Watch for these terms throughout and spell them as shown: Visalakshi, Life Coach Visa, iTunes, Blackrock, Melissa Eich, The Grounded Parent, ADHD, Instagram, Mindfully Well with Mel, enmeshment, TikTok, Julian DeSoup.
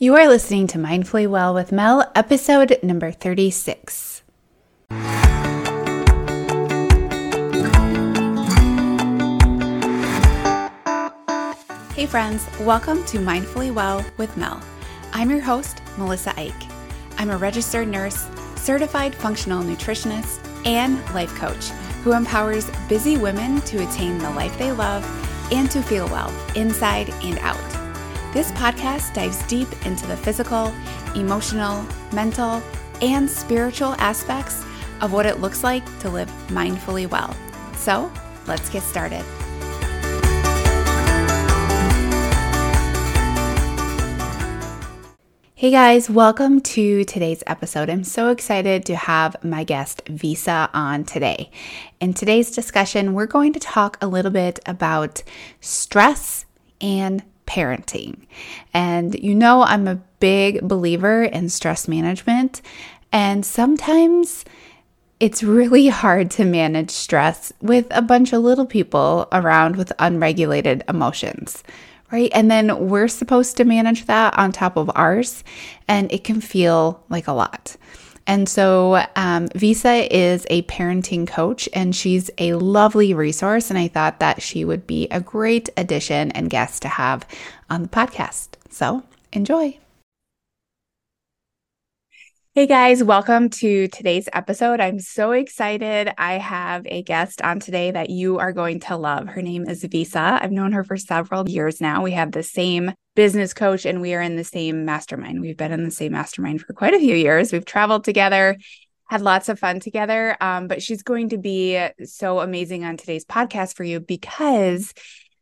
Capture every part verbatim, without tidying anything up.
You are listening to Mindfully Well with Mel, episode number thirty-six. Hey friends, welcome to Mindfully Well with Mel. I'm your host, Melissa Eich. I'm a registered nurse, certified functional nutritionist, and life coach who empowers busy women to attain the life they love and to feel well inside and out. This podcast dives deep into the physical, emotional, mental, and spiritual aspects of what it looks like to live mindfully well. So let's get started. Hey guys, welcome to today's episode. I'm so excited to have my guest Visa on today. In today's discussion, we're going to talk a little bit about stress and parenting. And you know, I'm a big believer in stress management, and sometimes it's really hard to manage stress with a bunch of little people around with unregulated emotions. Right? And then we're supposed to manage that on top of ours, and it can feel like a lot. And so um, Visa is a parenting coach, and she's a lovely resource, and I thought that she would be a great addition and guest to have on the podcast. So enjoy. Hey guys, welcome to today's episode. I'm so excited. I have a guest on today that you are going to love. Her name is Visa. I've known her for several years now. We have the same business coach and we are in the same mastermind. We've been in the same mastermind for quite a few years. We've traveled together, had lots of fun together, um, but she's going to be so amazing on today's podcast for you because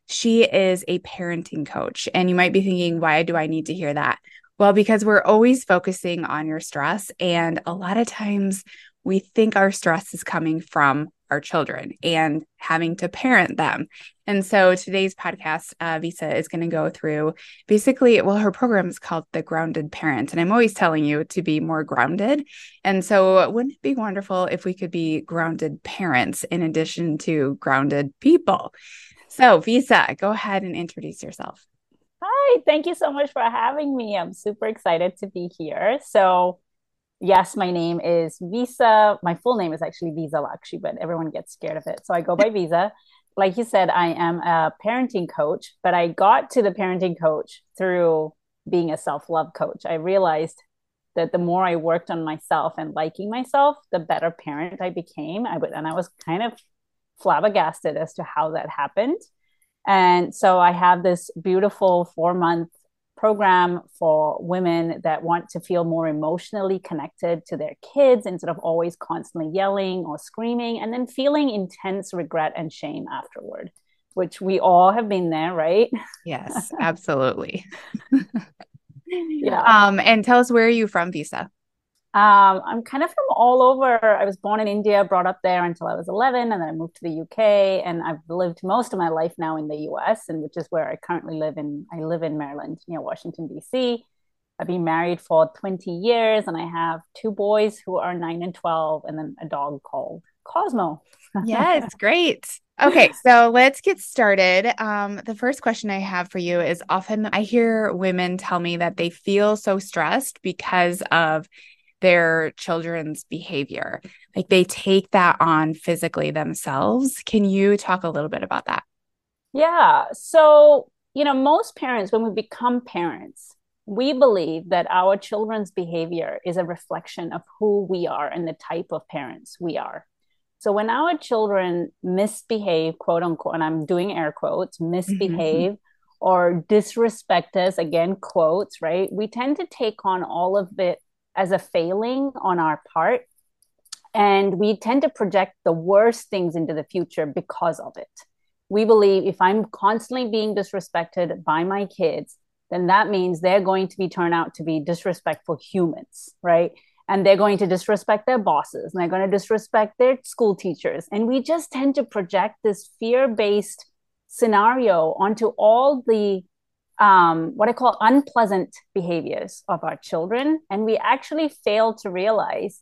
she is a parenting coach. And you might be thinking, why do I need to hear that? Well, because we're always focusing on your stress, and a lot of times we think our stress is coming from our children and having to parent them. And so today's podcast, uh, Visa is going to go through basically, well, her program is called The Grounded Parent, and I'm always telling you to be more grounded. And so wouldn't it be wonderful if we could be grounded parents in addition to grounded people? So Visa, go ahead and introduce yourself. Hi, thank you so much for having me. I'm super excited to be here. So yes, my name is Visa. My full name is actually Visalakshi, but everyone gets scared of it. So I go by Visa. Like you said, I am a parenting coach, but I got to the parenting coach through being a self-love coach. I realized that the more I worked on myself and liking myself, the better parent I became. I would, and I was kind of flabbergasted as to how that happened. And so I have this beautiful four-month program for women that want to feel more emotionally connected to their kids instead of always constantly yelling or screaming and then feeling intense regret and shame afterward, which we all have been there, right? Yes, absolutely. Yeah. Um, and tell us, where are you from, Visa? Um, I'm kind of from all over. I was born in India, brought up there until I was eleven, and then I moved to the U K, and I've lived most of my life now in the U S, and which is where I currently live in. I live in Maryland, near Washington, D C. I've been married for twenty years, and I have two boys who are nine and twelve, and then a dog called Cosmo. Yes, great. Okay, so let's get started. Um, the first question I have for you is, often I hear women tell me that they feel so stressed because of their children's behavior. Like they take that on physically themselves. Can you talk a little bit about that? Yeah. So, you know, most parents, when we become parents, we believe that our children's behavior is a reflection of who we are and the type of parents we are. So when our children misbehave, quote unquote, and I'm doing air quotes, misbehave, mm-hmm. or disrespect us, again, quotes, right? We tend to take on all of it as a failing on our part. And we tend to project the worst things into the future because of it. We believe if I'm constantly being disrespected by my kids, then that means they're going to be turned out to be disrespectful humans, right? And they're going to disrespect their bosses, and they're going to disrespect their school teachers. And we just tend to project this fear-based scenario onto all the Um, what I call unpleasant behaviors of our children. And we actually fail to realize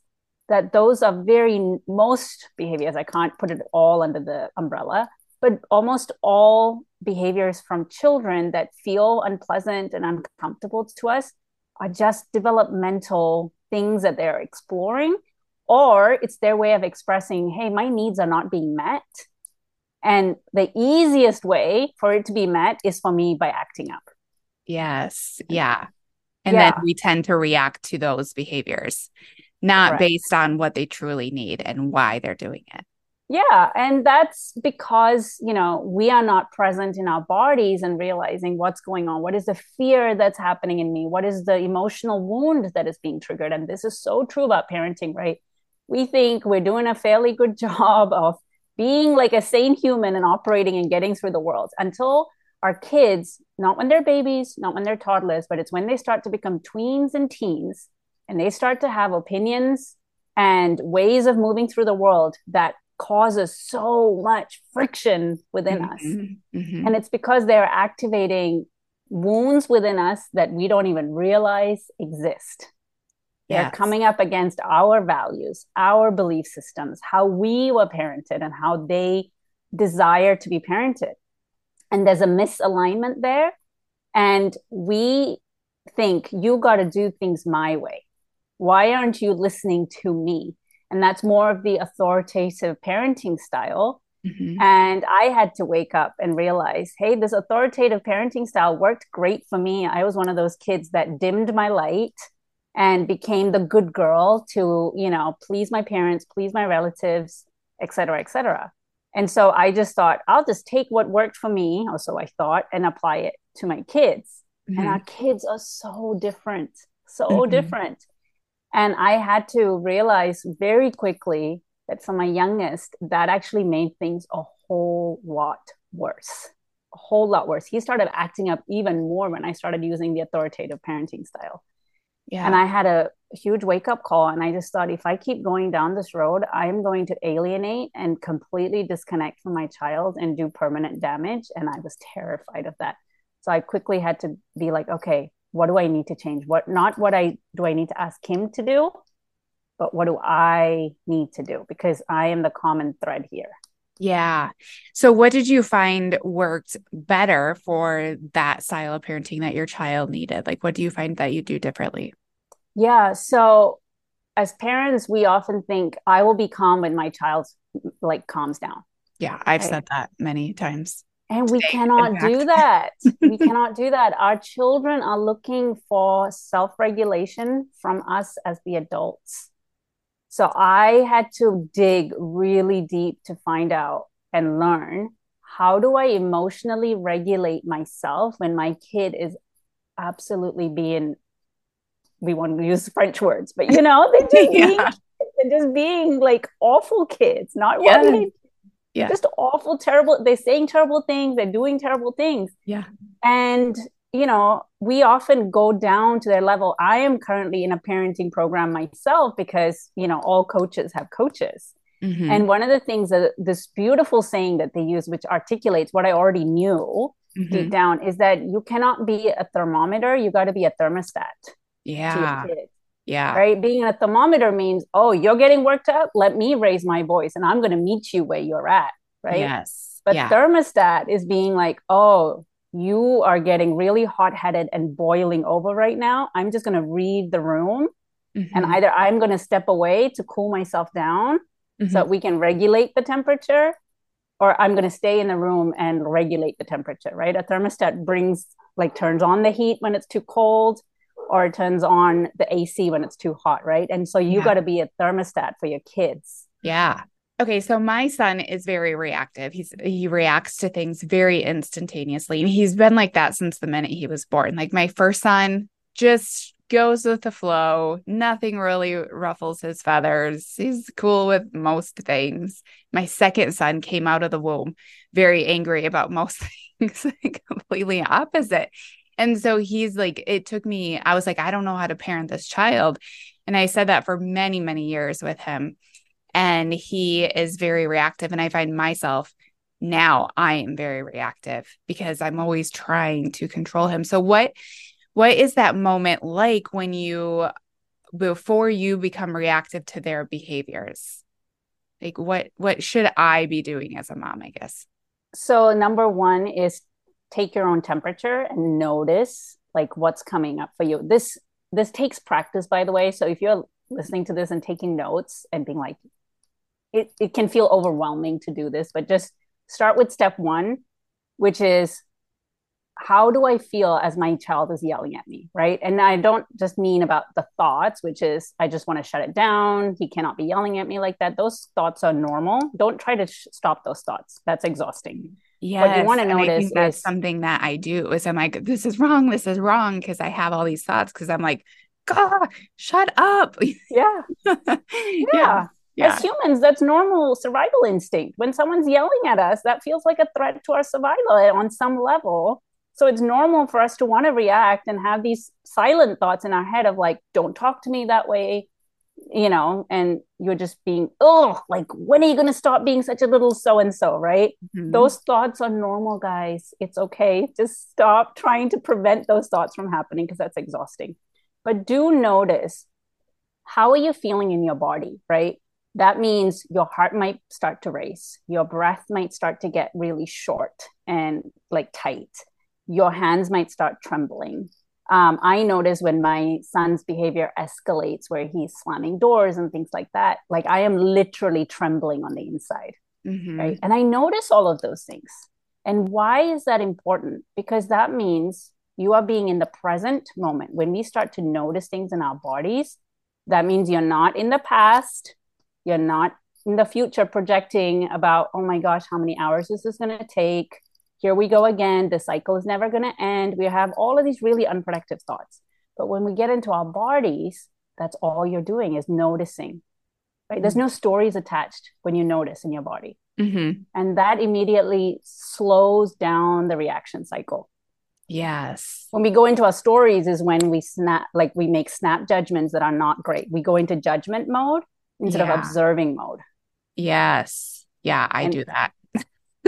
that those are very most behaviors. I can't put it all under the umbrella, but almost all behaviors from children that feel unpleasant and uncomfortable to us are just developmental things that they're exploring, or it's their way of expressing, hey, my needs are not being met. And the easiest way for it to be met is for me by acting up. Yes. Yeah. And yeah. then we tend to react to those behaviors, not right. based on what they truly need and why they're doing it. Yeah. And that's because, you know, we are not present in our bodies and realizing what's going on. What is the fear that's happening in me? What is the emotional wound that is being triggered? And this is so true about parenting, right? We think we're doing a fairly good job of being like a sane human and operating and getting through the world until our kids, not when they're babies, not when they're toddlers, but it's when they start to become tweens and teens and they start to have opinions and ways of moving through the world that causes so much friction within mm-hmm. us. Mm-hmm. And it's because they're activating wounds within us that we don't even realize exist. Yes. They're coming up against our values, our belief systems, how we were parented and how they desire to be parented. And there's a misalignment there. And we think, you got to do things my way. Why aren't you listening to me? And that's more of the authoritative parenting style. Mm-hmm. And I had to wake up and realize, hey, this authoritative parenting style worked great for me. I was one of those kids that dimmed my light and became the good girl to, you know, please my parents, please my relatives, et cetera, et cetera. And so I just thought, I'll just take what worked for me, or so I thought, and apply it to my kids. Mm-hmm. And our kids are so different, so mm-hmm. different. And I had to realize very quickly that for my youngest, that actually made things a whole lot worse, a whole lot worse. He started acting up even more when I started using the authoritative parenting style. Yeah. And I had a huge wake-up call, and I just thought, if I keep going down this road, I'm going to alienate and completely disconnect from my child and do permanent damage. And I was terrified of that. So I quickly had to be like, okay, what do I need to change? What, not what I do I need to ask him to do, but what do I need to do? Because I am the common thread here. Yeah. So what did you find worked better for that style of parenting that your child needed? Like, what do you find that you do differently? Yeah. So as parents, we often think I will be calm when my child like calms down. Yeah. I've right? said that many times. And we today, cannot do that. We cannot do that. Our children are looking for self-regulation from us as the adults. So I had to dig really deep to find out and learn, how do I emotionally regulate myself when my kid is absolutely being, we won't use French words, but you know, they're just, yeah. being, they're just being like awful kids, not yeah. what they, yeah. just awful, terrible. They're saying terrible things. They're doing terrible things. Yeah. And you know, we often go down to their level. I am currently in a parenting program myself because, you know, all coaches have coaches. Mm-hmm. And one of the things that this beautiful saying that they use, which articulates what I already knew mm-hmm. deep down, is that you cannot be a thermometer. You got to be a thermostat. Yeah. To your kid. Yeah. Right. Being a thermometer means, oh, you're getting worked up. Let me raise my voice and I'm going to meet you where you're at. Right. Yes. But yeah. thermostat is being like, oh, you are getting really hot-headed and boiling over right now. I'm just going to read the room mm-hmm. and either I'm going to step away to cool myself down mm-hmm. so that we can regulate the temperature, or I'm going to stay in the room and regulate the temperature, right? A thermostat brings, like turns on the heat when it's too cold, or turns on the A C when it's too hot, right? And so you yeah. got to be a thermostat for your kids. Yeah. Okay, so my son is very reactive. He's he reacts to things very instantaneously. And he's been like that since the minute he was born. Like my first son just goes with the flow. Nothing really ruffles his feathers. He's cool with most things. My second son came out of the womb very angry about most things, completely opposite. And so he's like, it took me, I was like, I don't know how to parent this child. And I said that for many, many years with him. And he is very reactive. And I find myself now I am very reactive because I'm always trying to control him. So what, what is that moment like when you, before you become reactive to their behaviors? Like what, what should I be doing as a mom, I guess? So number one is take your own temperature and notice like what's coming up for you. This This takes practice, by the way. So if you're listening to this and taking notes and being like, it, it can feel overwhelming to do this, but just start with step one, which is, how do I feel as my child is yelling at me, right? And I don't just mean about the thoughts, which is, I just want to shut it down. He cannot be yelling at me like that. Those thoughts are normal. Don't try to sh- stop those thoughts. That's exhausting. Yes, what you want to notice, I think that's is, something that I do is I'm like, this is wrong. This is wrong. Cause I have all these thoughts. Cause I'm like, God, shut up. Yeah. yeah. yeah. Yeah. As humans, that's normal survival instinct. When someone's yelling at us, that feels like a threat to our survival on some level. So it's normal for us to want to react and have these silent thoughts in our head of like, don't talk to me that way, you know, and you're just being, oh, like, when are you going to stop being such a little so-and-so, right? Mm-hmm. Those thoughts are normal, guys. It's okay. Just stop trying to prevent those thoughts from happening because that's exhausting. But do notice, how are you feeling in your body, right? That means your heart might start to race. Your breath might start to get really short and like tight. Your hands might start trembling. Um, I notice when my son's behavior escalates, where he's slamming doors and things like that, like I am literally trembling on the inside, mm-hmm. right? And I notice all of those things. And why is that important? Because that means you are being in the present moment. When we start to notice things in our bodies, that means you're not in the past. You're not in the future projecting about, oh my gosh, how many hours is this going to take? Here we go again. The cycle is never going to end. We have all of these really unproductive thoughts. But when we get into our bodies, that's all you're doing is noticing, right? Mm-hmm. There's no stories attached when you notice in your body. Mm-hmm. And that immediately slows down the reaction cycle. Yes. When we go into our stories is when we snap, like we make snap judgments that are not great. We go into judgment mode instead yeah. of observing mode. Yes. Yeah, I and, do that.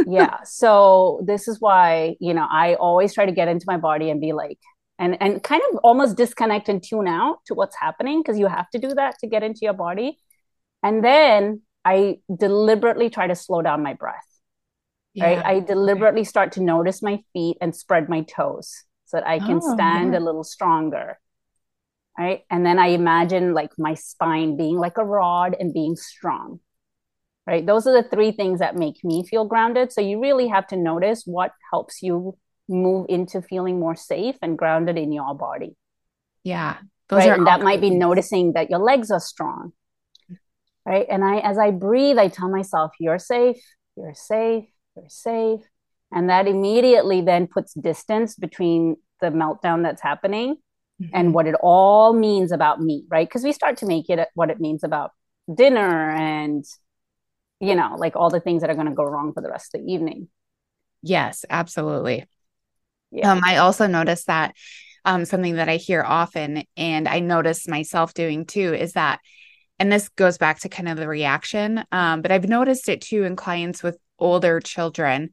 yeah. So this is why, you know, I always try to get into my body and be like, and, and kind of almost disconnect and tune out to what's happening, because you have to do that to get into your body. And then I deliberately try to slow down my breath. Yeah. Right? I deliberately start to notice my feet and spread my toes so that I can oh, stand yeah. a little stronger. Right. And then I imagine like my spine being like a rod and being strong. Right. Those are the three things that make me feel grounded. So you really have to notice what helps you move into feeling more safe and grounded in your body. Yeah. Those right? are and that might be noticing that your legs are strong. Right. And I, as I breathe, I tell myself, you're safe, you're safe, you're safe. And that immediately then puts distance between the meltdown that's happening Mm-hmm. and what it all means about me, right? Because we start to make it what it means about dinner and, you know, like all the things that are going to go wrong for the rest of the evening. Yes, absolutely. Yeah. Um, I also noticed that um, something that I hear often, and I notice myself doing too, is that, and this goes back to kind of the reaction, um, but I've noticed it too in clients with older children,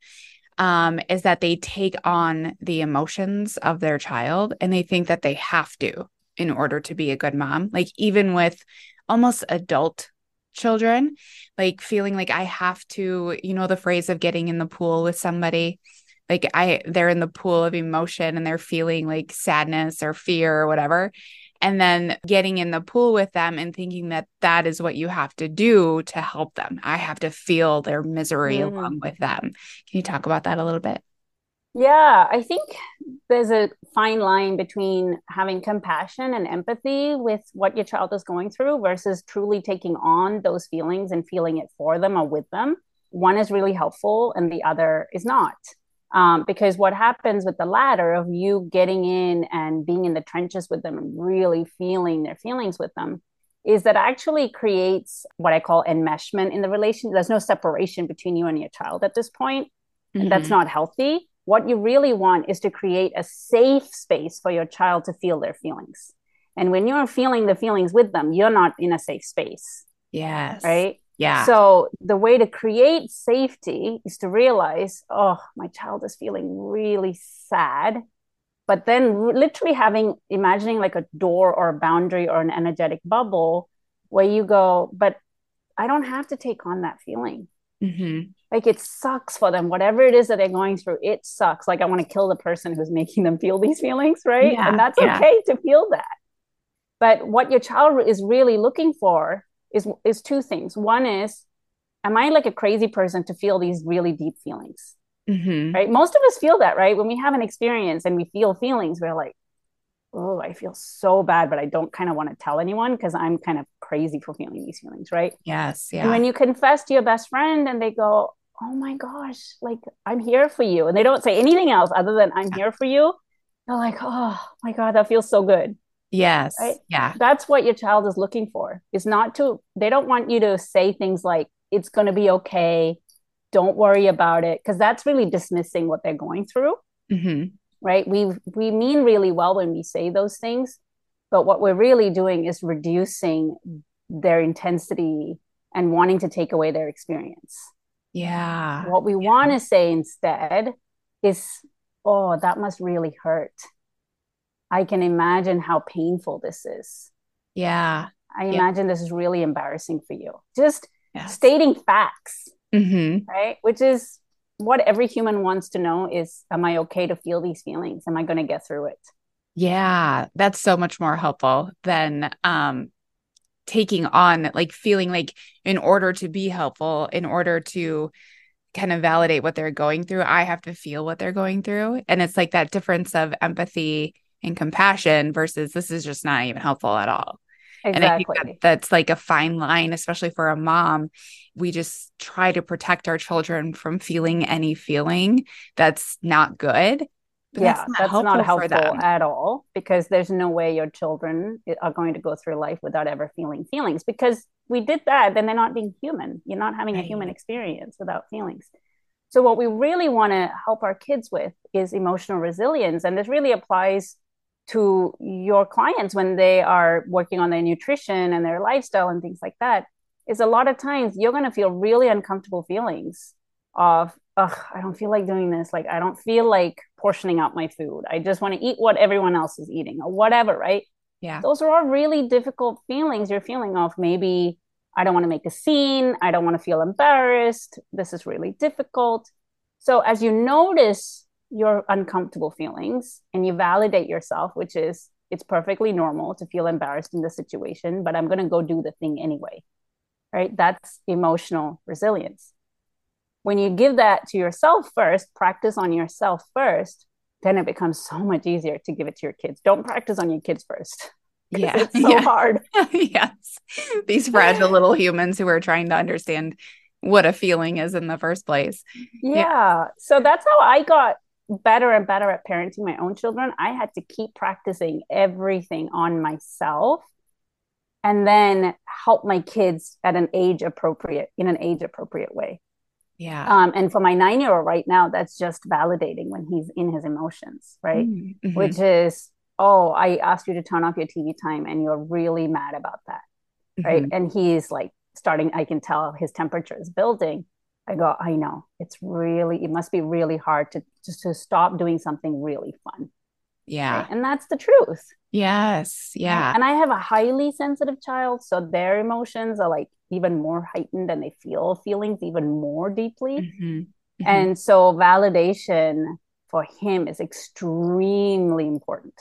Um, is that they take on the emotions of their child and they think that they have to in order to be a good mom. Like even with almost adult children, like feeling like I have to, you know, the phrase of getting in the pool with somebody, like I, they're in the pool of emotion and they're feeling like sadness or fear or whatever. And then getting in the pool with them and thinking that that is what you have to do to help them. I have to feel their misery mm. along with them. Can you talk about that a little bit? Yeah, I think there's a fine line between having compassion and empathy with what your child is going through versus truly taking on those feelings and feeling it for them or with them. One is really helpful and the other is not. Um, because what happens with the latter of you getting in and being in the trenches with them and really feeling their feelings with them is that actually creates what I call enmeshment in the relation. There's no separation between you and your child at this point. Mm-hmm. And that's not healthy. What you really want is to create a safe space for your child to feel their feelings. And when you're feeling the feelings with them, you're not in a safe space. Yes. Right? Yeah. So the way to create safety is to realize, oh, my child is feeling really sad, but then literally having, imagining like a door or a boundary or an energetic bubble where you go, but I don't have to take on that feeling. Mm-hmm. Like it sucks for them. Whatever it is that they're going through, it sucks. Like I want to kill the person who's making them feel these feelings, right? Yeah, and that's yeah. okay to feel that. But what your child is really looking for is is two things. One is, am I like a crazy person to feel these really deep feelings? Mm-hmm. Right? Most of us feel that, right? When we have an experience and we feel feelings, we're like, oh, I feel so bad, but I don't kind of want to tell anyone because I'm kind of crazy for feeling these feelings, right? Yes. Yeah. And when you confess to your best friend and they go, oh my gosh, like, I'm here for you. And they don't say anything else other than I'm here for you. They're like, oh my God, that feels so good. Yes. Right? Yeah. That's what your child is looking for. It's not to, they don't want you to say things like, it's going to be okay. Don't worry about it. Because that's really dismissing what they're going through. Mm-hmm. Right? We we mean really well when we say those things, but what we're really doing is reducing their intensity and wanting to take away their experience. Yeah. What we yeah. want to say instead is, oh, that must really hurt. I can imagine how painful this is. Yeah. I imagine yeah. this is really embarrassing for you. Just yes. stating facts, mm-hmm. right? Which is what every human wants to know is, am I okay to feel these feelings? Am I going to get through it? Yeah. That's so much more helpful than um, taking on, like feeling like in order to be helpful, in order to kind of validate what they're going through, I have to feel what they're going through. And it's like that difference of empathy and compassion versus this is just not even helpful at all. Exactly. And I think that, that's like a fine line, especially for a mom. We just try to protect our children from feeling any feeling that's not good. But yeah, that's not that's helpful, not helpful at all, because there's no way your children are going to go through life without ever feeling feelings. Because we did that, then they're not being human. You're not having right. a human experience without feelings. So what we really want to help our kids with is emotional resilience. And this really applies to your clients when they are working on their nutrition and their lifestyle and things like that, is a lot of times you're going to feel really uncomfortable feelings of, ugh, I don't feel like doing this. Like, I don't feel like portioning out my food. I just want to eat what everyone else is eating or whatever, right? Yeah. Those are all really difficult feelings you're feeling of. Maybe I don't want to make a scene. I don't want to feel embarrassed. This is really difficult. So as you notice your uncomfortable feelings and you validate yourself, which is, it's perfectly normal to feel embarrassed in this situation, but I'm going to go do the thing anyway, right? That's emotional resilience. When you give that to yourself first, practice on yourself first, then it becomes so much easier to give it to your kids. Don't practice on your kids first. Yeah. It's so yeah. hard. Yes. These fragile little humans who are trying to understand what a feeling is in the first place. Yeah. yeah. So that's how I got better and better at parenting my own children. I had to keep practicing everything on myself and then help my kids at an age appropriate, in an age appropriate way. Yeah. Um, and for my nine-year-old right now, that's just validating when he's in his emotions, right? Mm-hmm. Which is, oh, I asked you to turn off your T V time and you're really mad about that, mm-hmm. right? And he's like starting, I can tell his temperature is building. I go, I know, it's really, it must be really hard to just to stop doing something really fun. Yeah. Right? And that's the truth. Yes. Yeah. And, and I have a highly sensitive child. So their emotions are like even more heightened and they feel feelings even more deeply. Mm-hmm. Mm-hmm. And so validation for him is extremely important.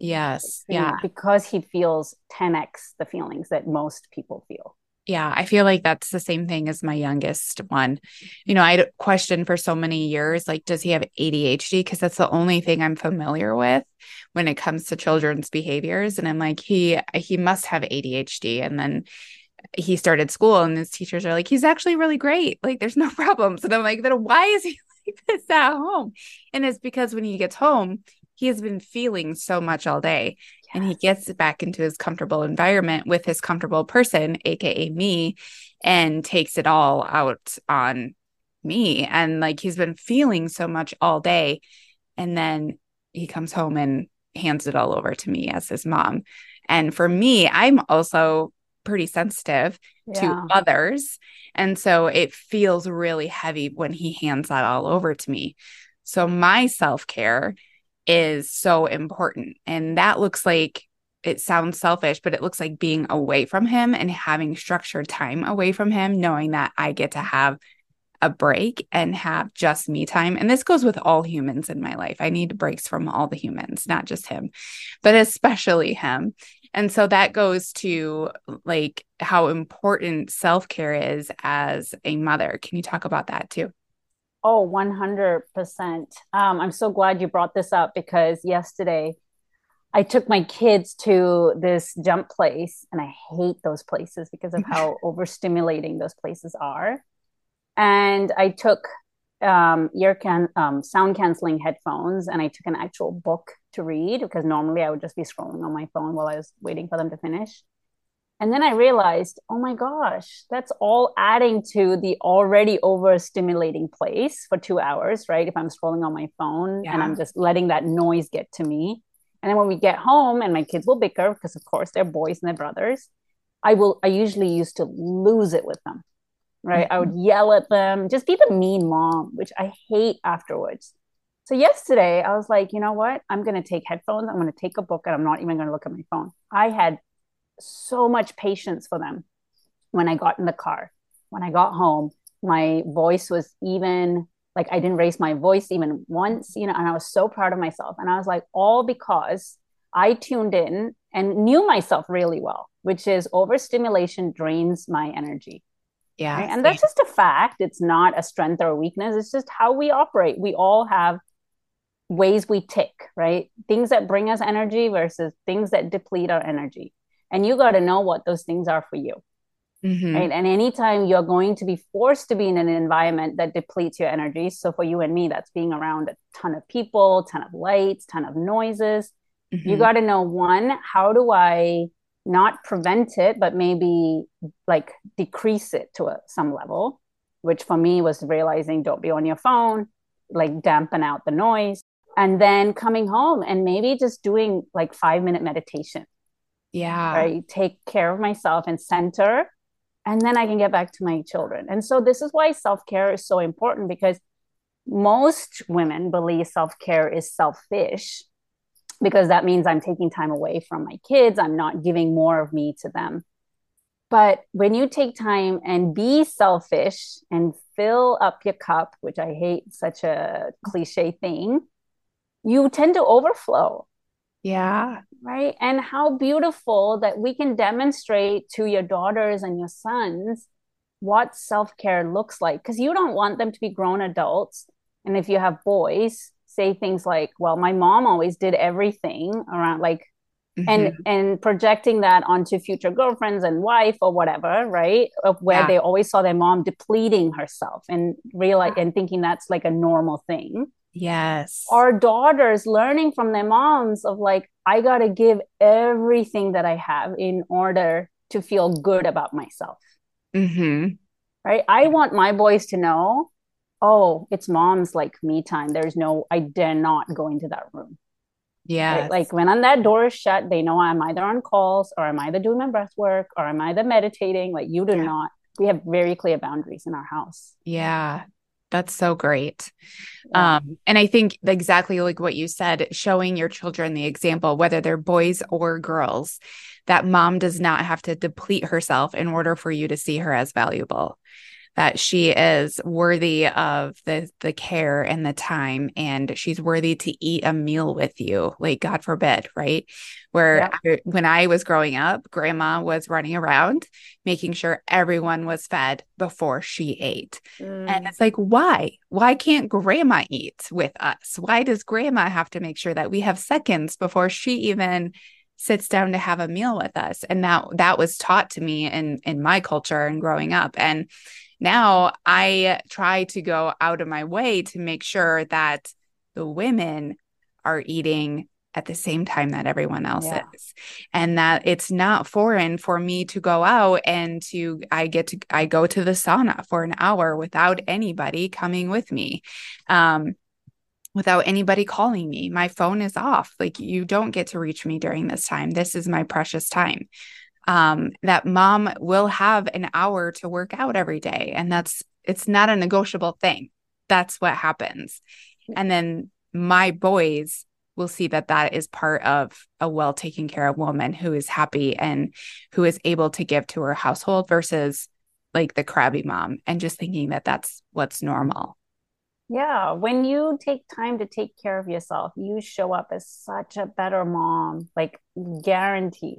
Yes. Yeah. Because he feels ten X the feelings that most people feel. Yeah, I feel like that's the same thing as my youngest one. You know, I questioned for so many years, like, does he have A D H D? Because that's the only thing I'm familiar with when it comes to children's behaviors. And I'm like, he he must have A D H D. And then he started school and his teachers are like, he's actually really great. Like, there's no problems. And I'm like, then why is he like this at home? And it's because when he gets home, he has been feeling so much all day. And he gets back into his comfortable environment with his comfortable person, A K A me, and takes it all out on me. And like, he's been feeling so much all day. And then he comes home and hands it all over to me as his mom. And for me, I'm also pretty sensitive yeah. to others. And so it feels really heavy when he hands that all over to me. So my self-care is so important. And that looks like, it sounds selfish, but it looks like being away from him and having structured time away from him, knowing that I get to have a break and have just me time. And this goes with all humans in my life. I need breaks from all the humans, not just him, but especially him. And so that goes to like how important self-care is as a mother. Can you talk about that too? Oh, one hundred percent. Um, I'm so glad you brought this up, because yesterday I took my kids to this jump place, and I hate those places because of how overstimulating those places are. And I took um, ear can um, sound canceling headphones, and I took an actual book to read, because normally I would just be scrolling on my phone while I was waiting for them to finish. And then I realized, oh my gosh, that's all adding to the already overstimulating place for two hours, right? If I'm scrolling on my phone yeah. and I'm just letting that noise get to me. And then when we get home and my kids will bicker, because of course they're boys and they're brothers, I will, I usually used to lose it with them, right? Mm-hmm. I would yell at them, just be the mean mom, which I hate afterwards. So yesterday I was like, you know what? I'm going to take headphones. I'm going to take a book, and I'm not even going to look at my phone. I had so much patience for them. When I got in the car, when I got home, my voice was even, like, I didn't raise my voice even once, you know, and I was so proud of myself. And I was like, all because I tuned in and knew myself really well, which is overstimulation drains my energy. Yeah. Right? And that's just a fact. It's not a strength or a weakness. It's just how we operate. We all have ways we tick, right? Things that bring us energy versus things that deplete our energy. And you got to know what those things are for you. Mm-hmm. Right? And anytime you're going to be forced to be in an environment that depletes your energy. So for you and me, that's being around a ton of people, ton of lights, ton of noises. Mm-hmm. You got to know, one, how do I not prevent it, but maybe like decrease it to a, some level, which for me was realizing don't be on your phone, like dampen out the noise. And then coming home and maybe just doing like five minute meditation. Yeah. Right. Take care of myself and center, and then I can get back to my children. And so this is why self-care is so important, because most women believe self-care is selfish, because that means I'm taking time away from my kids. I'm not giving more of me to them. But when you take time and be selfish and fill up your cup, which I hate, such a cliche thing, you tend to overflow. Yeah. Right. And how beautiful that we can demonstrate to your daughters and your sons what self-care looks like, because you don't want them to be grown adults. And if you have boys, say things like, well, my mom always did everything around, like, mm-hmm. and, and projecting that onto future girlfriends and wife or whatever, right. Of where yeah. they always saw their mom depleting herself and realize yeah. and thinking that's like a normal thing. Yes. Our daughters learning from their moms of like, I got to give everything that I have in order to feel good about myself. Mm-hmm. Right. I want my boys to know, oh, it's mom's like me time. There's no, I dare not go into that room. Yeah. Right? Like when on that door is shut, they know I'm either on calls or I'm either doing my breath work or I'm either meditating. Like you do yeah. not, we have very clear boundaries in our house. Yeah. That's so great. Um, and I think exactly like what you said, showing your children the example, whether they're boys or girls, that mom does not have to deplete herself in order for you to see her as valuable, that she is worthy of the the care and the time, and she's worthy to eat a meal with you. Like, God forbid, right? Where yeah. I, when I was growing up, grandma was running around making sure everyone was fed before she ate. Mm. And it's like, why? Why can't grandma eat with us? Why does grandma have to make sure that we have seconds before she even sits down to have a meal with us? And that, that was taught to me in, in my culture and growing up. And now I try to go out of my way to make sure that the women are eating at the same time that everyone else yeah. is, and that it's not foreign for me to go out and to, I get to, I go to the sauna for an hour without anybody coming with me, um, without anybody calling me. My phone is off. Like, you don't get to reach me during this time. This is my precious time. Um, that mom will have an hour to work out every day. And that's, it's not a negotiable thing. That's what happens. And then my boys will see that that is part of a well taken care of woman who is happy and who is able to give to her household, versus like the crabby mom and just thinking that that's what's normal. Yeah. When you take time to take care of yourself, you show up as such a better mom, like guaranteed.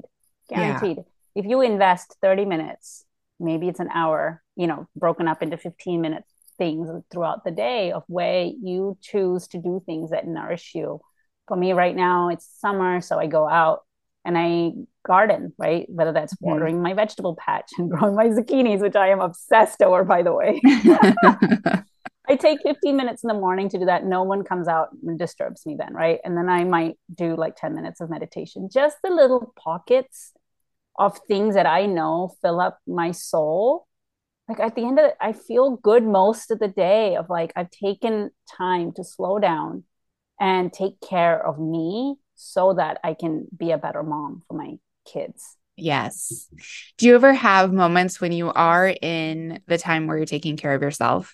guaranteed. Yeah. If you invest thirty minutes, maybe it's an hour, you know, broken up into fifteen minute things throughout the day of way you choose to do things that nourish you. For me right now, it's summer. So I go out and I garden, right? Whether that's watering mm-hmm. my vegetable patch and growing my zucchinis, which I am obsessed over, by the way. I take fifteen minutes in the morning to do that. No one comes out and disturbs me then, right? And then I might do like ten minutes of meditation, just the little pockets of things that I know fill up my soul. Like at the end of it, I feel good most of the day of like, I've taken time to slow down and take care of me so that I can be a better mom for my kids. Yes. Do you ever have moments when you are in the time where you're taking care of yourself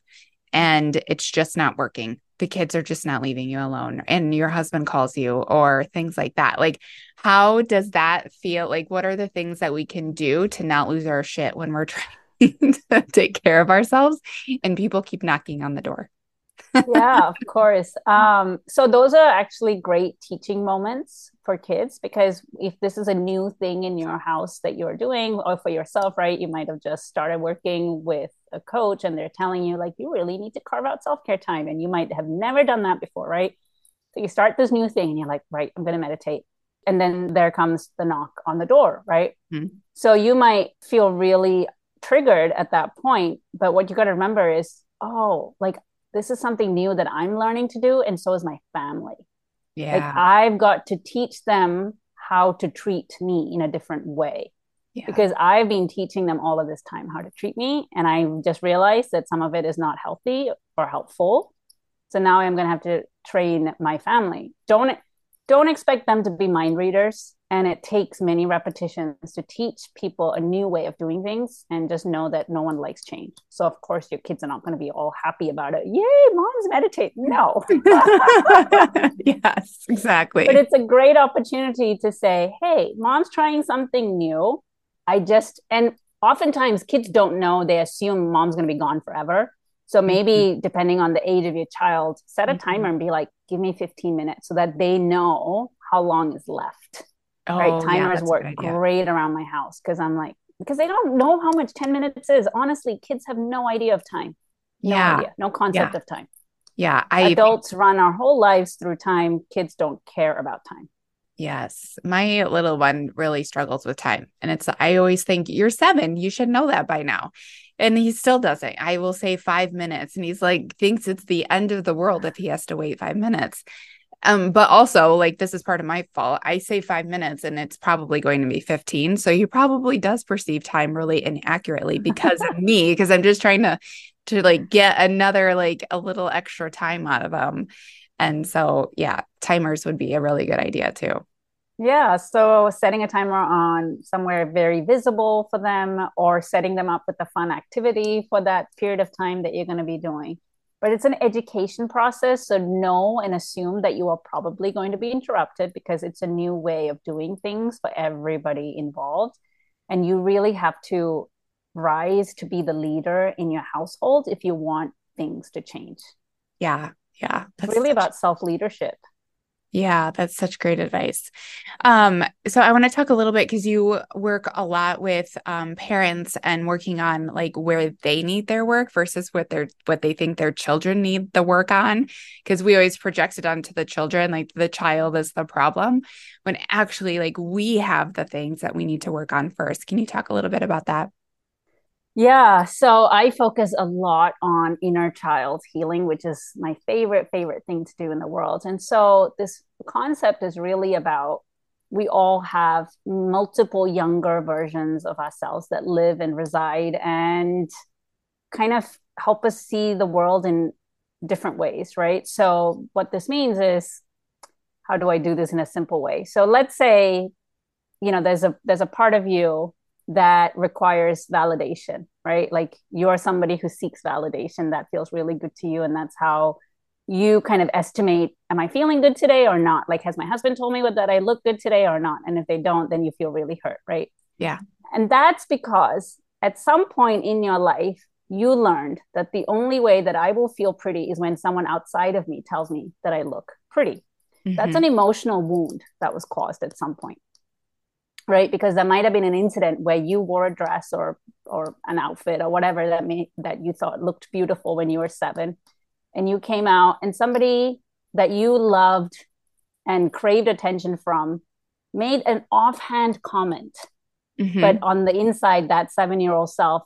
and it's just not working? The kids are just not leaving you alone and your husband calls you or things like that. Like, how does that feel? Like, what are the things that we can do to not lose our shit when we're trying to take care of ourselves and people keep knocking on the door? Yeah, of course. Um, so those are actually great teaching moments for kids, because if this is a new thing in your house that you're doing or for yourself, right, you might have just started working with a coach and they're telling you like, you really need to carve out self-care time. And you might have never done that before, right? So you start this new thing and you're like, right, I'm going to meditate. And then there comes the knock on the door, right? Mm-hmm. So you might feel really triggered at that point. But what you got to remember is, oh, like, this is something new that I'm learning to do. And so is my family. Yeah. Like, I've got to teach them how to treat me in a different way, yeah. because I've been teaching them all of this time how to treat me. And I just realized that some of it is not healthy or helpful. So now I'm going to have to train my family. Don't, don't expect them to be mind readers. And it takes many repetitions to teach people a new way of doing things, and just know that no one likes change. So, of course, your kids are not going to be all happy about it. Yay, moms meditate. No. Yes, exactly. But it's a great opportunity to say, hey, mom's trying something new. I just, and oftentimes kids don't know, they assume mom's going to be gone forever. So maybe mm-hmm. depending on the age of your child, set a timer and be like, give me fifteen minutes so that they know how long is left. Oh, right. Timers yeah, work good, yeah. great around my house. Cause I'm like, because they don't know how much ten minutes is. Honestly, kids have no idea of time. No yeah. idea, no concept yeah. of time. Yeah. I, Adults run our whole lives through time. Kids don't care about time. Yes. My little one really struggles with time. And it's, I always think, you're seven, you should know that by now. And he still doesn't. I will say five minutes. And he's like, thinks it's the end of the world if he has to wait five minutes. Um, but also, like, this is part of my fault. I say five minutes and it's probably going to be fifteen. So he probably does perceive time really inaccurately because of me, because I'm just trying to, to like get another, like a little extra time out of them. And so, yeah, timers would be a really good idea too. Yeah. So setting a timer on somewhere very visible for them, or setting them up with a fun activity for that period of time that you're going to be doing. But it's an education process. So know and assume that you are probably going to be interrupted, because it's a new way of doing things for everybody involved. And you really have to rise to be the leader in your household if you want things to change. Yeah. Yeah. That's it's really such- about self-leadership. Yeah, that's such great advice. Um, so I want to talk a little bit, because you work a lot with um, parents and working on like where they need their work versus what their what they think their children need the work on. Because we always project it onto the children, like the child is the problem, when actually like we have the things that we need to work on first. Can you talk a little bit about that? Yeah. So I focus a lot on inner child healing, which is my favorite, favorite thing to do in the world. And so this concept is really about, we all have multiple younger versions of ourselves that live and reside and kind of help us see the world in different ways, right? So what this means is, how do I do this in a simple way? So let's say, you know, there's a there's a part of you that requires validation, right? Like you're somebody who seeks validation that feels really good to you. And that's how you kind of estimate, am I feeling good today or not? Like, has my husband told me that I look good today or not? And if they don't, then you feel really hurt, right? Yeah. And that's because at some point in your life, you learned that the only way that I will feel pretty is when someone outside of me tells me that I look pretty. Mm-hmm. That's an emotional wound that was caused at some point. right? Because there might have been an incident where you wore a dress or or an outfit or whatever that may, that you thought looked beautiful when you were seven, and you came out and somebody that you loved and craved attention from made an offhand comment. Mm-hmm. But on the inside, that seven-year-old self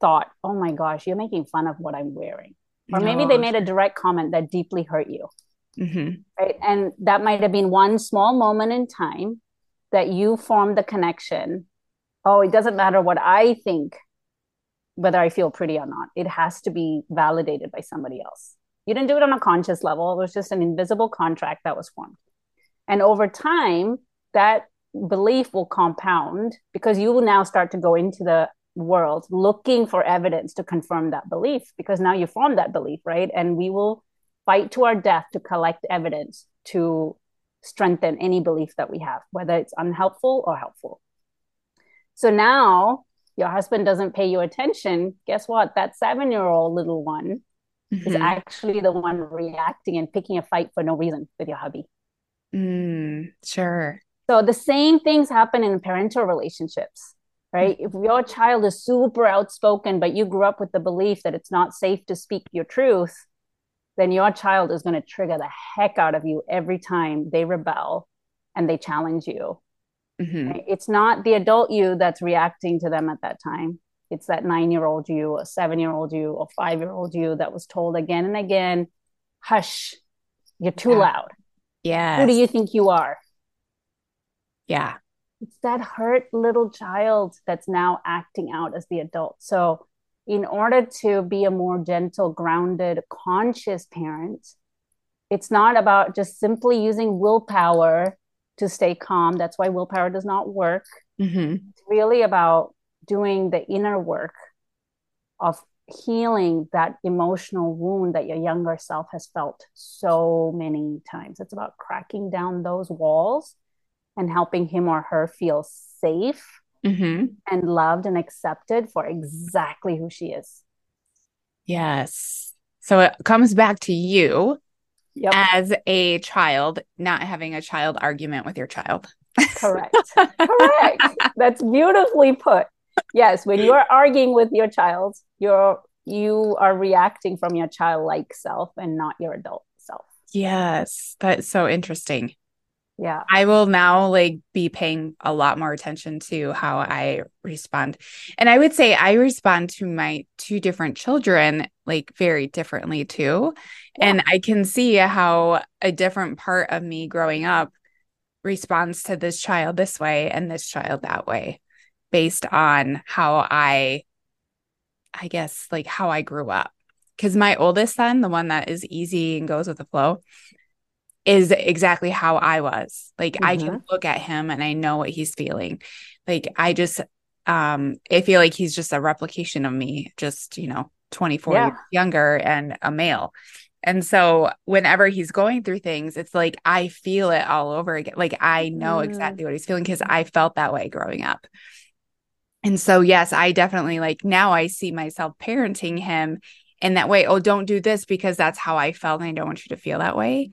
thought, oh my gosh, you're making fun of what I'm wearing. Or no. Maybe they made a direct comment that deeply hurt you. Mm-hmm. Right? And that might have been one small moment in time that you formed the connection. Oh, it doesn't matter what I think, whether I feel pretty or not. It has to be validated by somebody else. You didn't do it on a conscious level. It was just an invisible contract that was formed. And over time, that belief will compound because you will now start to go into the world looking for evidence to confirm that belief, because now you formed that belief, right? And we will fight to our death to collect evidence to strengthen any belief that we have, whether it's unhelpful or helpful. So now your husband doesn't pay you attention. Guess what? That seven-year-old little one mm-hmm. is actually the one reacting and picking a fight for no reason with your hubby. Mm, sure. So the same things happen in parental relationships, right? If your child is super outspoken, but you grew up with the belief that it's not safe to speak your truth, then your child is going to trigger the heck out of you every time they rebel and they challenge you. Mm-hmm. Right? It's not the adult you that's reacting to them at that time. It's that nine-year-old you or seven-year-old you or five-year-old you that was told again and again, hush, you're too yeah. loud. Yeah. Who do you think you are? Yeah. It's that hurt little child that's now acting out as the adult. So in order to be a more gentle, grounded, conscious parent, it's not about just simply using willpower to stay calm. That's why willpower does not work. Mm-hmm. It's really about doing the inner work of healing that emotional wound that your younger self has felt so many times. It's about cracking down those walls and helping him or her feel safe mm-hmm. and loved and accepted for exactly who she is. Yes. So it comes back to you yep. as a child, not having a child argument with your child. Correct. Correct. That's beautifully put. Yes. When you are arguing with your child, you're, you are reacting from your childlike self and not your adult self. Yes. That's so interesting. Yeah. I will now like be paying a lot more attention to how I respond. And I would say I respond to my two different children like very differently too. Yeah. And I can see how a different part of me growing up responds to this child this way and this child that way based on how I, I guess like how I grew up. Because my oldest son, the one that is easy and goes with the flow, is exactly how I was. Like mm-hmm. I can look at him and I know what he's feeling. Like I just, um, I feel like he's just a replication of me, just, you know, twenty-four yeah. years younger and a male. And so whenever he's going through things, it's like, I feel it all over again. Like I know mm. exactly what he's feeling because I felt that way growing up. And so, yes, I definitely like now I see myself parenting him in that way. Oh, don't do this because that's how I felt. And I don't want you to feel that way.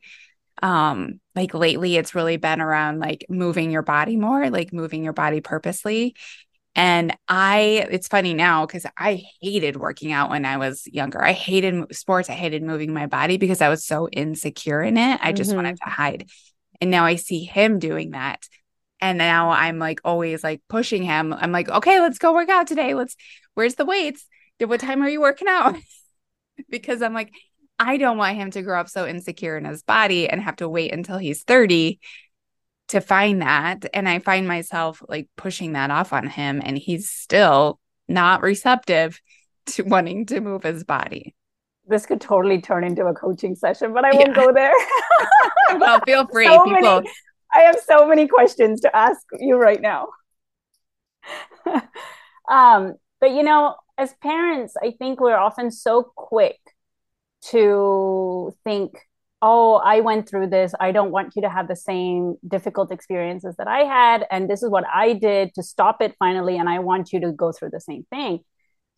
Um, like lately it's really been around like moving your body more, like moving your body purposely. And I, it's funny now because I hated working out when I was younger. I hated sports. I hated moving my body because I was so insecure in it. I just mm-hmm. wanted to hide. And now I see him doing that. And now I'm like always like pushing him. I'm like, okay, let's go work out today. Let's, where's the weights? What time are you working out? Because I'm like, I don't want him to grow up so insecure in his body and have to wait until he's thirty to find that. And I find myself like pushing that off on him and he's still not receptive to wanting to move his body. This could totally turn into a coaching session, but I won't yeah. go there. Well, feel free. So people. Many, I have so many questions to ask you right now. um, but you know, as parents, I think we're often so quick to think, oh, I went through this. I don't want you to have the same difficult experiences that I had. And this is what I did to stop it finally. And I want you to go through the same thing.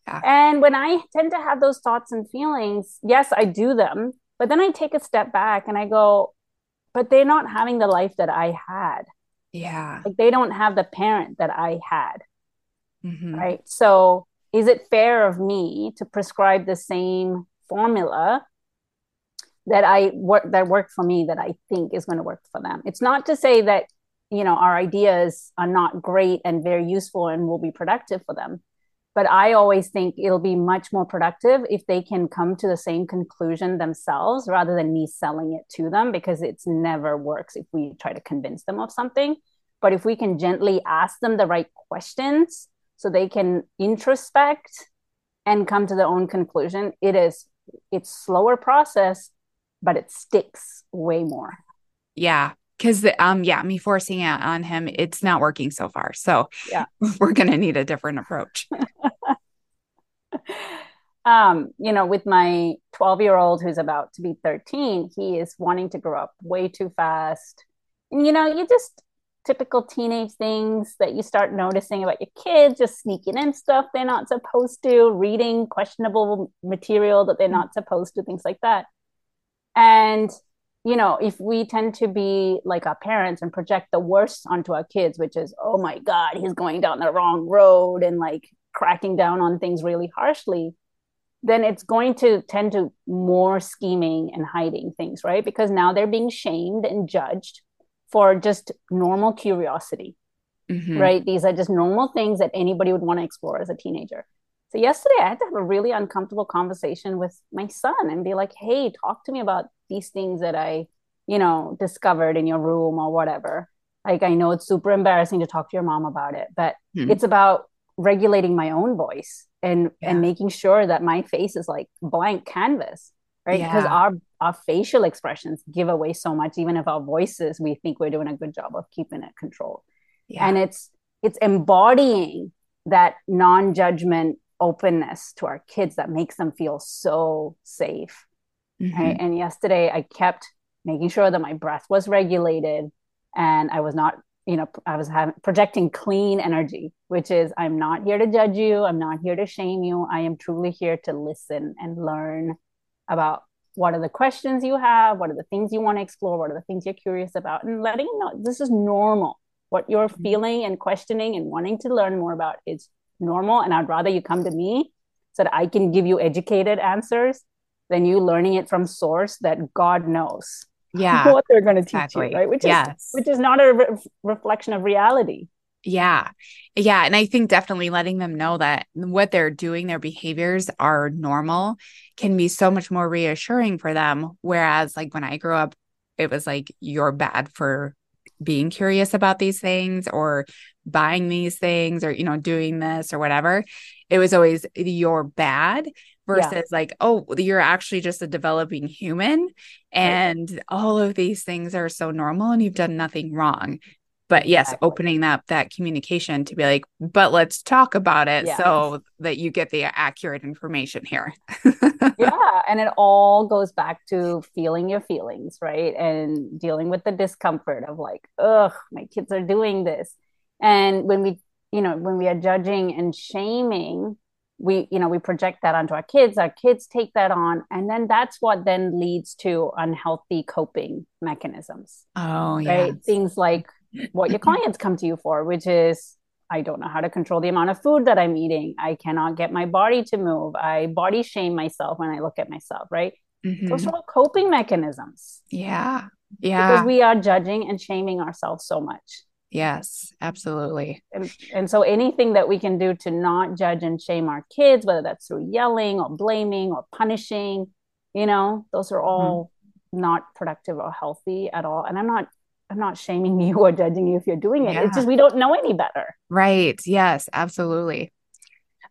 Yeah. And when I tend to have those thoughts and feelings, yes, I do them. But then I take a step back and I go, but they're not having the life that I had. Yeah. Like they don't have the parent that I had. Mm-hmm. Right. So is it fair of me to prescribe the same formula that I work that worked for me that I think is going to work for them? It's not to say that, you know, our ideas are not great and very useful and will be productive for them. But I always think it'll be much more productive if they can come to the same conclusion themselves rather than me selling it to them, because it's never works if we try to convince them of something. But if we can gently ask them the right questions so they can introspect and come to their own conclusion, it is, it's slower process, but it sticks way more. Yeah. Cause the, um, yeah, me forcing it on him, it's not working so far. So yeah. We're going to need a different approach. um, you know, with my twelve year old who's about to be thirteen, he is wanting to grow up way too fast. And, you know, you just typical teenage things that you start noticing about your kids, just sneaking in stuff they're not supposed to, reading questionable material that they're not supposed to, things like that. And, you know, if we tend to be like our parents and project the worst onto our kids, which is, oh my God, he's going down the wrong road and like cracking down on things really harshly, then it's going to tend to more scheming and hiding things, right? Because now they're being shamed and judged for just normal curiosity, mm-hmm. right? These are just normal things that anybody would want to explore as a teenager. So yesterday I had to have a really uncomfortable conversation with my son and be like, hey, talk to me about these things that I, you know, discovered in your room or whatever. Like, I know it's super embarrassing to talk to your mom about it, but mm-hmm. it's about regulating my own voice and, yeah. and making sure that my face is like blank canvas, right? Yeah. Because our, our facial expressions give away so much, even if our voices, we think we're doing a good job of keeping it controlled. Yeah. And it's, it's embodying that non-judgment openness to our kids that makes them feel so safe. Mm-hmm. Right? And yesterday I kept making sure that my breath was regulated and I was not, you know, I was having, projecting clean energy, which is I'm not here to judge you. I'm not here to shame you. I am truly here to listen and learn about what are the questions you have? What are the things you want to explore? What are the things you're curious about? And letting you know, this is normal. What you're mm-hmm. feeling and questioning and wanting to learn more about is normal. And I'd rather you come to me so that I can give you educated answers than you learning it from source that God knows yeah, what they're going to exactly. teach you, right? Which yes. is which is not a re- reflection of reality. Yeah. Yeah. And I think definitely letting them know that what they're doing, their behaviors are normal, can be so much more reassuring for them. Whereas like when I grew up, it was like, you're bad for being curious about these things or buying these things or, you know, doing this or whatever. It was always you're bad versus yeah. like, oh, you're actually just a developing human and right. all of these things are so normal and you've done nothing wrong. But yes, exactly. opening up that communication to be like, but let's talk about it yeah. so that you get the accurate information here. yeah. And it all goes back to feeling your feelings, right? And dealing with the discomfort of like, ugh, my kids are doing this. And when we, you know, when we are judging and shaming, we, you know, we project that onto our kids, our kids take that on. And then that's what then leads to unhealthy coping mechanisms. Oh, yeah. Right? Things like what your clients come to you for, which is, I don't know how to control the amount of food that I'm eating. I cannot get my body to move. I body shame myself when I look at myself, right? Mm-hmm. Those are all coping mechanisms. Yeah. Yeah. Because we are judging and shaming ourselves so much. Yes, absolutely. And, and so anything that we can do to not judge and shame our kids, whether that's through yelling or blaming or punishing, you know, those are all mm-hmm. not productive or healthy at all. And I'm not I'm not shaming you or judging you if you're doing it. Yeah. It's just, we don't know any better. Right. Yes, absolutely.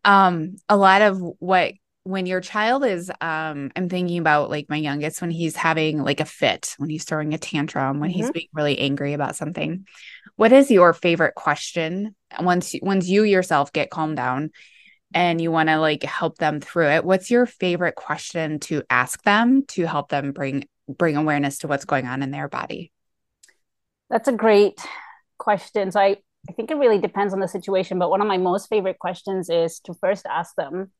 Um, a lot of what, when your child is, um, I'm thinking about like my youngest, when he's having like a fit, when he's throwing a tantrum, when mm-hmm. he's being really angry about something, what is your favorite question? Once, once you yourself get calmed down and you want to like help them through it, what's your favorite question to ask them to help them bring, bring awareness to what's going on in their body? That's a great question. So I, I think it really depends on the situation, but one of my most favorite questions is to first ask them,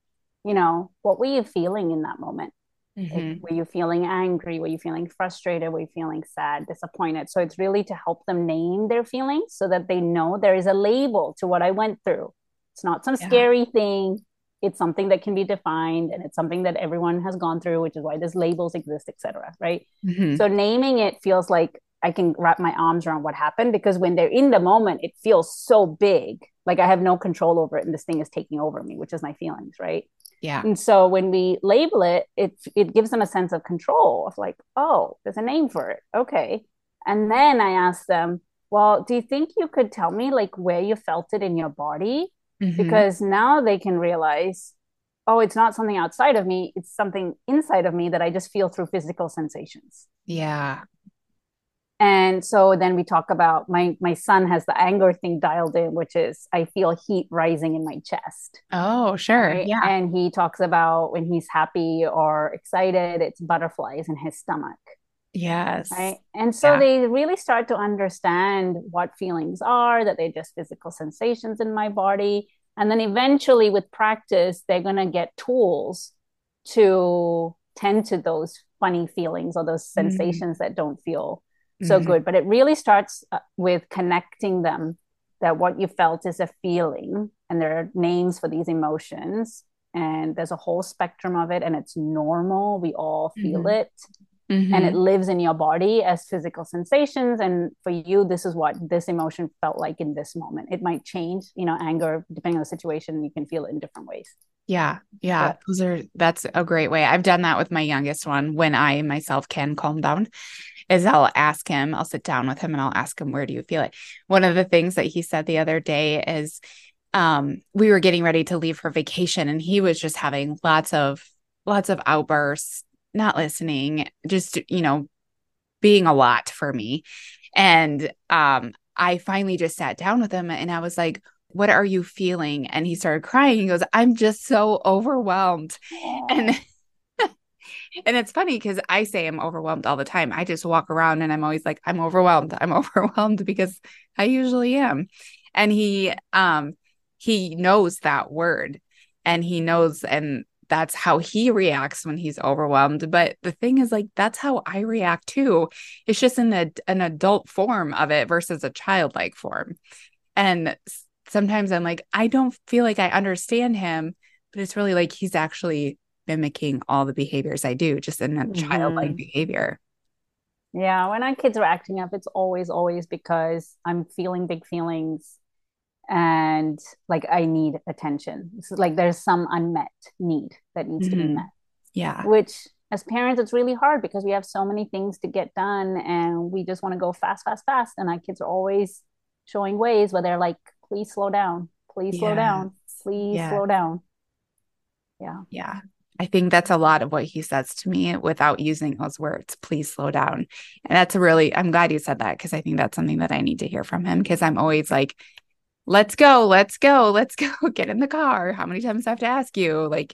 you know, what were you feeling in that moment? Mm-hmm. It, were you feeling angry? Were you feeling frustrated? Were you feeling sad, disappointed? So it's really to help them name their feelings so that they know there is a label to what I went through. It's not some yeah. scary thing. It's something that can be defined, and it's something that everyone has gone through, which is why these labels exist, et cetera, right? Mm-hmm. So naming it feels like I can wrap my arms around what happened, because when they're in the moment, it feels so big. Like I have no control over it, and this thing is taking over me, which is my feelings, right? Yeah. And so when we label it, it it gives them a sense of control of like, oh, there's a name for it. Okay. And then I ask them, well, do you think you could tell me like where you felt it in your body? Mm-hmm. Because now they can realize, oh, it's not something outside of me. It's something inside of me that I just feel through physical sensations. Yeah. And so then we talk about my, my son has the anger thing dialed in, which is I feel heat rising in my chest. Oh, sure. Right? Yeah. And he talks about when he's happy or excited, it's butterflies in his stomach. Yes. Right. And so yeah. they really start to understand what feelings are, that they're just physical sensations in my body. And then eventually with practice, they're going to get tools to tend to those funny feelings or those sensations mm-hmm. that don't feel so mm-hmm. good. But it really starts uh, with connecting them that what you felt is a feeling, and there are names for these emotions, and there's a whole spectrum of it, and it's normal. We all feel mm-hmm. it mm-hmm. and it lives in your body as physical sensations. And for you, this is what this emotion felt like in this moment. It might change, you know, anger, depending on the situation, you can feel it in different ways. Yeah. Yeah. But those are, that's a great way. I've done that with my youngest one when I myself can calm down. Is I'll ask him, I'll sit down with him and I'll ask him, where do you feel it? One of the things that he said the other day is um, we were getting ready to leave for vacation, and he was just having lots of, lots of outbursts, not listening, just, you know, being a lot for me. And um, I finally just sat down with him and I was like, what are you feeling? And he started crying. He goes, I'm just so overwhelmed. Yeah. And And it's funny because I say I'm overwhelmed all the time. I just walk around and I'm always like, I'm overwhelmed. I'm overwhelmed because I usually am. And he, um, he knows that word, and he knows, and that's how he reacts when he's overwhelmed. But the thing is, like, that's how I react too. It's just in a, an adult form of it versus a childlike form. And sometimes I'm like, I don't feel like I understand him, but it's really like, he's actually mimicking all the behaviors I do, just in that childlike mm-hmm. behavior. Yeah. When our kids are acting up, it's always, always because I'm feeling big feelings and like, I need attention. It's like, there's some unmet need that needs mm-hmm. to be met. Yeah. Which as parents, it's really hard because we have so many things to get done and we just want to go fast, fast, fast. And our kids are always showing ways where they're like, please slow down, please yes. slow down, please yes. slow down. Yeah. Yeah. I think that's a lot of what he says to me without using those words, please slow down. And that's a really, I'm glad you said that, because I think that's something that I need to hear from him, because I'm always like, let's go, let's go, let's go, get in the car. How many times do I have to ask you? Like,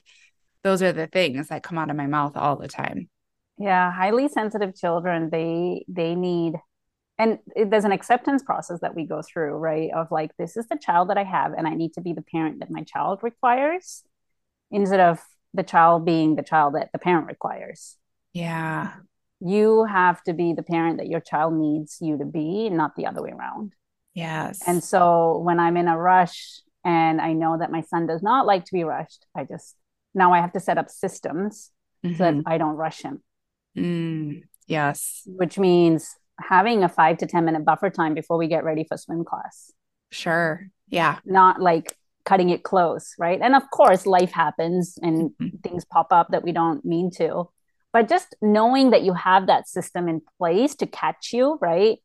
those are the things that come out of my mouth all the time. Yeah. Highly sensitive children, they, they need, and it, there's an acceptance process that we go through, right? Of like, this is the child that I have, and I need to be the parent that my child requires, instead of the child being the child that the parent requires. Yeah. You have to be the parent that your child needs you to be, not the other way around. Yes. And so when I'm in a rush and I know that my son does not like to be rushed, I just, now I have to set up systems mm-hmm. so that I don't rush him. Mm, yes. Which means having a five to ten minute buffer time before we get ready for swim class. Sure. Yeah. Not like cutting it close, right? And of course, life happens and mm-hmm. things pop up that we don't mean to. But just knowing that you have that system in place to catch you, right?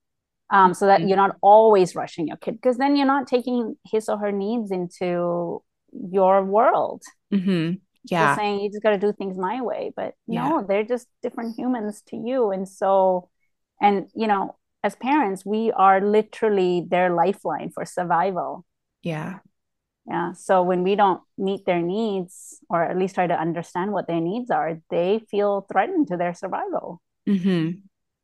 Um, so that mm-hmm. you're not always rushing your kid, because then you're not taking his or her needs into your world. Mm-hmm. Yeah. Just saying, you just got to do things my way. But yeah. no, they're just different humans to you. And so, and you know, as parents, we are literally their lifeline for survival. Yeah. Yeah. So when we don't meet their needs, or at least try to understand what their needs are, they feel threatened to their survival. Mm-hmm.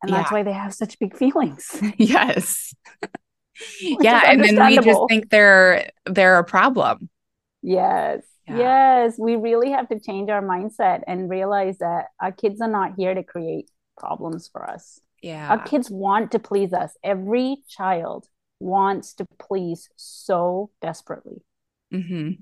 And yeah. that's why they have such big feelings. Yes. yeah. And then we just think they're, they're a problem. Yes. Yeah. Yes, we really have to change our mindset and realize that our kids are not here to create problems for us. Yeah. Our kids want to please us. Every child wants to please so desperately. Mm-hmm.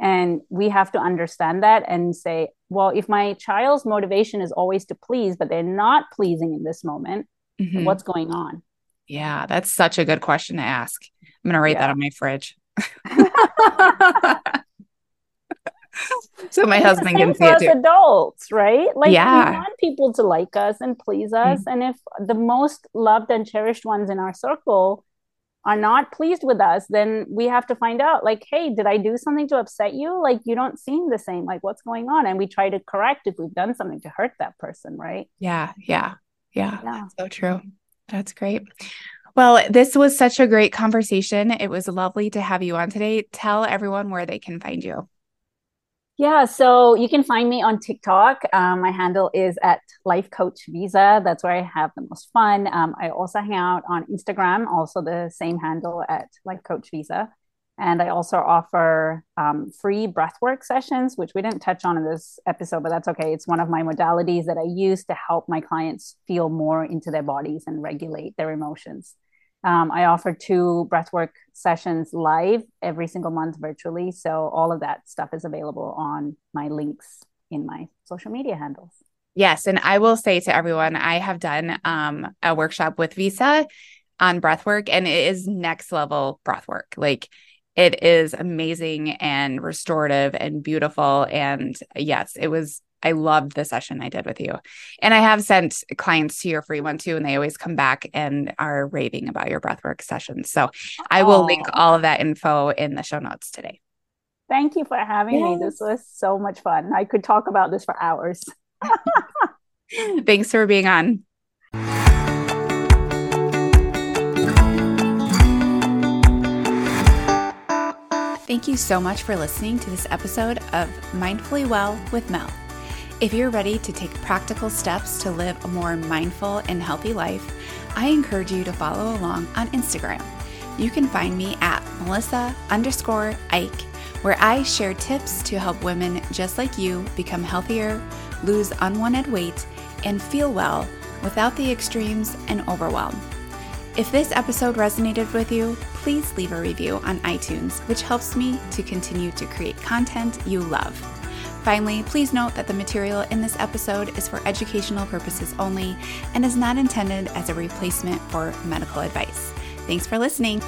And we have to understand that and say, well, if my child's motivation is always to please, but they're not pleasing in this moment, mm-hmm. then what's going on? Yeah, that's such a good question to ask. I'm going to write yeah. that on my fridge. So my husband can see it too. As adults, right? Like yeah. we want people to like us and please us. Mm-hmm. And if the most loved and cherished ones in our circle are not pleased with us, then we have to find out, like, hey, did I do something to upset you? Like, you don't seem the same. Like, what's going on? And we try to correct if we've done something to hurt that person, right? Yeah, yeah, yeah. yeah. That's so true. That's great. Well, this was such a great conversation. It was lovely to have you on today. Tell everyone where they can find you. Yeah, so you can find me on TikTok. Um, my handle is at Life Coach Visa. That's where I have the most fun. Um, I also hang out on Instagram, also the same handle at Life Coach Visa. And I also offer um, free breathwork sessions, which we didn't touch on in this episode, but that's okay. It's one of my modalities that I use to help my clients feel more into their bodies and regulate their emotions. Um, I offer two breathwork sessions live every single month virtually. So all of that stuff is available on my links in my social media handles. Yes. And I will say to everyone, I have done um, a workshop with Visa on breathwork, and it is next level breathwork. Like, it is amazing and restorative and beautiful. And yes, it was, I loved the session I did with you. And I have sent clients to your free one too, and they always come back and are raving about your breathwork sessions. So I will oh. link all of that info in the show notes today. Thank you for having yes. me. This was so much fun. I could talk about this for hours. Thanks for being on. Thank you so much for listening to this episode of Mindfully Well with Mel. If you're ready to take practical steps to live a more mindful and healthy life, I encourage you to follow along on Instagram. You can find me at Melissa underscore Eich, where I share tips to help women just like you become healthier, lose unwanted weight, and feel well without the extremes and overwhelm. If this episode resonated with you, please leave a review on iTunes, which helps me to continue to create content you love. Finally, please note that the material in this episode is for educational purposes only and is not intended as a replacement for medical advice. Thanks for listening.